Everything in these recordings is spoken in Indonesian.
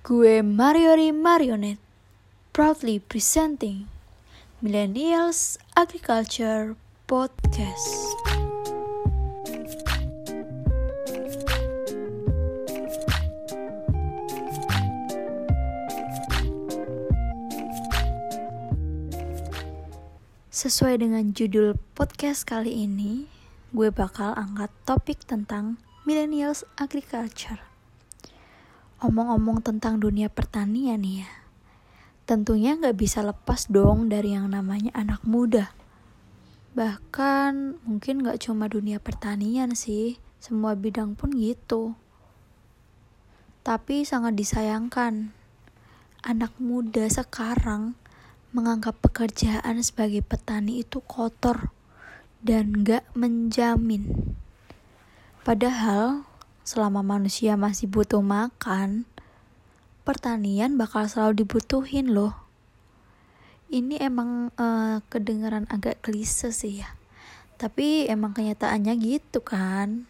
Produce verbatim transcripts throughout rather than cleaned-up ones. Gue Mariori Marionette, proudly presenting Millennials Agriculture Podcast. Sesuai dengan judul podcast kali ini, gue bakal angkat topik tentang Millennials Agriculture. Omong-omong tentang dunia pertanian nih ya, tentunya gak bisa lepas dong dari yang namanya anak muda. Bahkan mungkin gak cuma dunia pertanian sih, semua bidang pun gitu. Tapi sangat disayangkan, anak muda sekarang menganggap pekerjaan sebagai petani itu kotor dan gak menjamin. Padahal selama manusia masih butuh makan, pertanian bakal selalu dibutuhin loh. Ini emang eh, kedengeran agak klise sih ya, tapi emang kenyataannya gitu kan.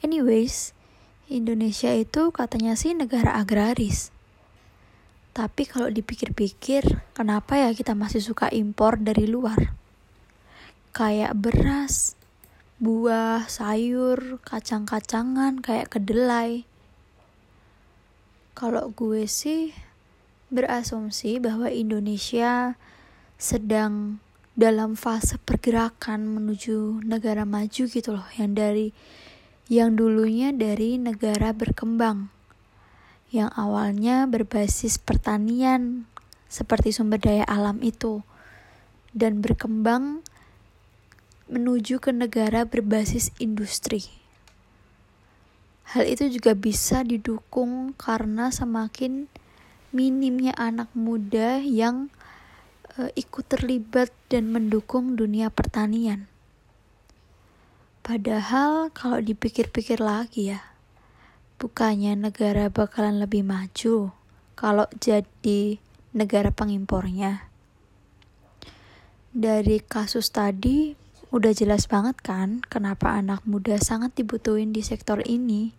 Anyways, Indonesia itu katanya sih negara agraris. Tapi kalau dipikir-pikir, kenapa ya kita masih suka impor dari luar? Kayak beras, buah, sayur, kacang-kacangan kayak kedelai. Kalau gue sih berasumsi bahwa Indonesia sedang dalam fase pergerakan menuju negara maju gitu loh, yang dari yang dulunya dari negara berkembang, yang awalnya berbasis pertanian seperti sumber daya alam itu, dan berkembang menuju ke negara berbasis industri. Hal itu juga bisa didukung karena semakin minimnya anak muda yang e, ikut terlibat dan mendukung dunia pertanian. Padahal kalau dipikir-pikir lagi ya, bukannya negara bakalan lebih maju kalau jadi negara pengimpornya. Dari kasus tadi udah jelas banget kan kenapa anak muda sangat dibutuhin di sektor ini.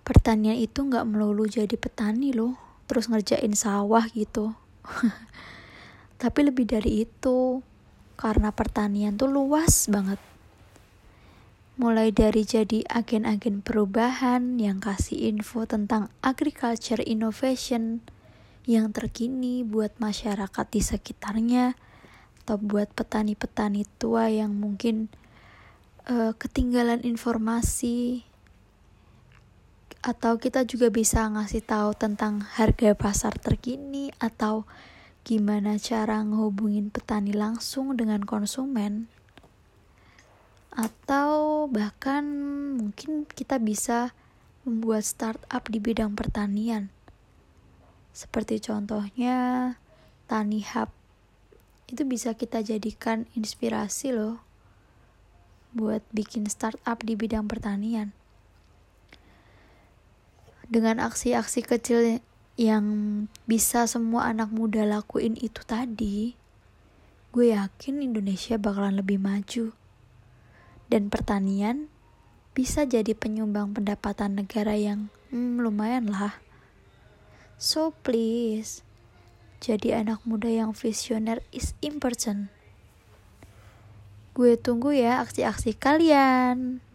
Pertanian itu gak melulu jadi petani loh, terus ngerjain sawah gitu. Tapi lebih dari itu, karena pertanian tuh luas banget. Mulai dari jadi agen-agen perubahan yang kasih info tentang agriculture innovation yang terkini buat masyarakat di sekitarnya, atau buat petani-petani tua yang mungkin uh, ketinggalan informasi. Atau kita juga bisa ngasih tahu tentang harga pasar terkini, atau gimana cara ngehubungin petani langsung dengan konsumen. Atau bahkan mungkin kita bisa membuat startup di bidang pertanian. Seperti contohnya Tanihap. Itu bisa kita jadikan inspirasi loh buat bikin startup di bidang pertanian. Dengan aksi-aksi kecil yang bisa semua anak muda lakuin itu tadi, gue yakin Indonesia bakalan lebih maju. Dan pertanian bisa jadi penyumbang pendapatan negara yang hmm, lumayan lah. So please, jadi anak muda yang visioner is important. Gue tunggu ya aksi-aksi kalian.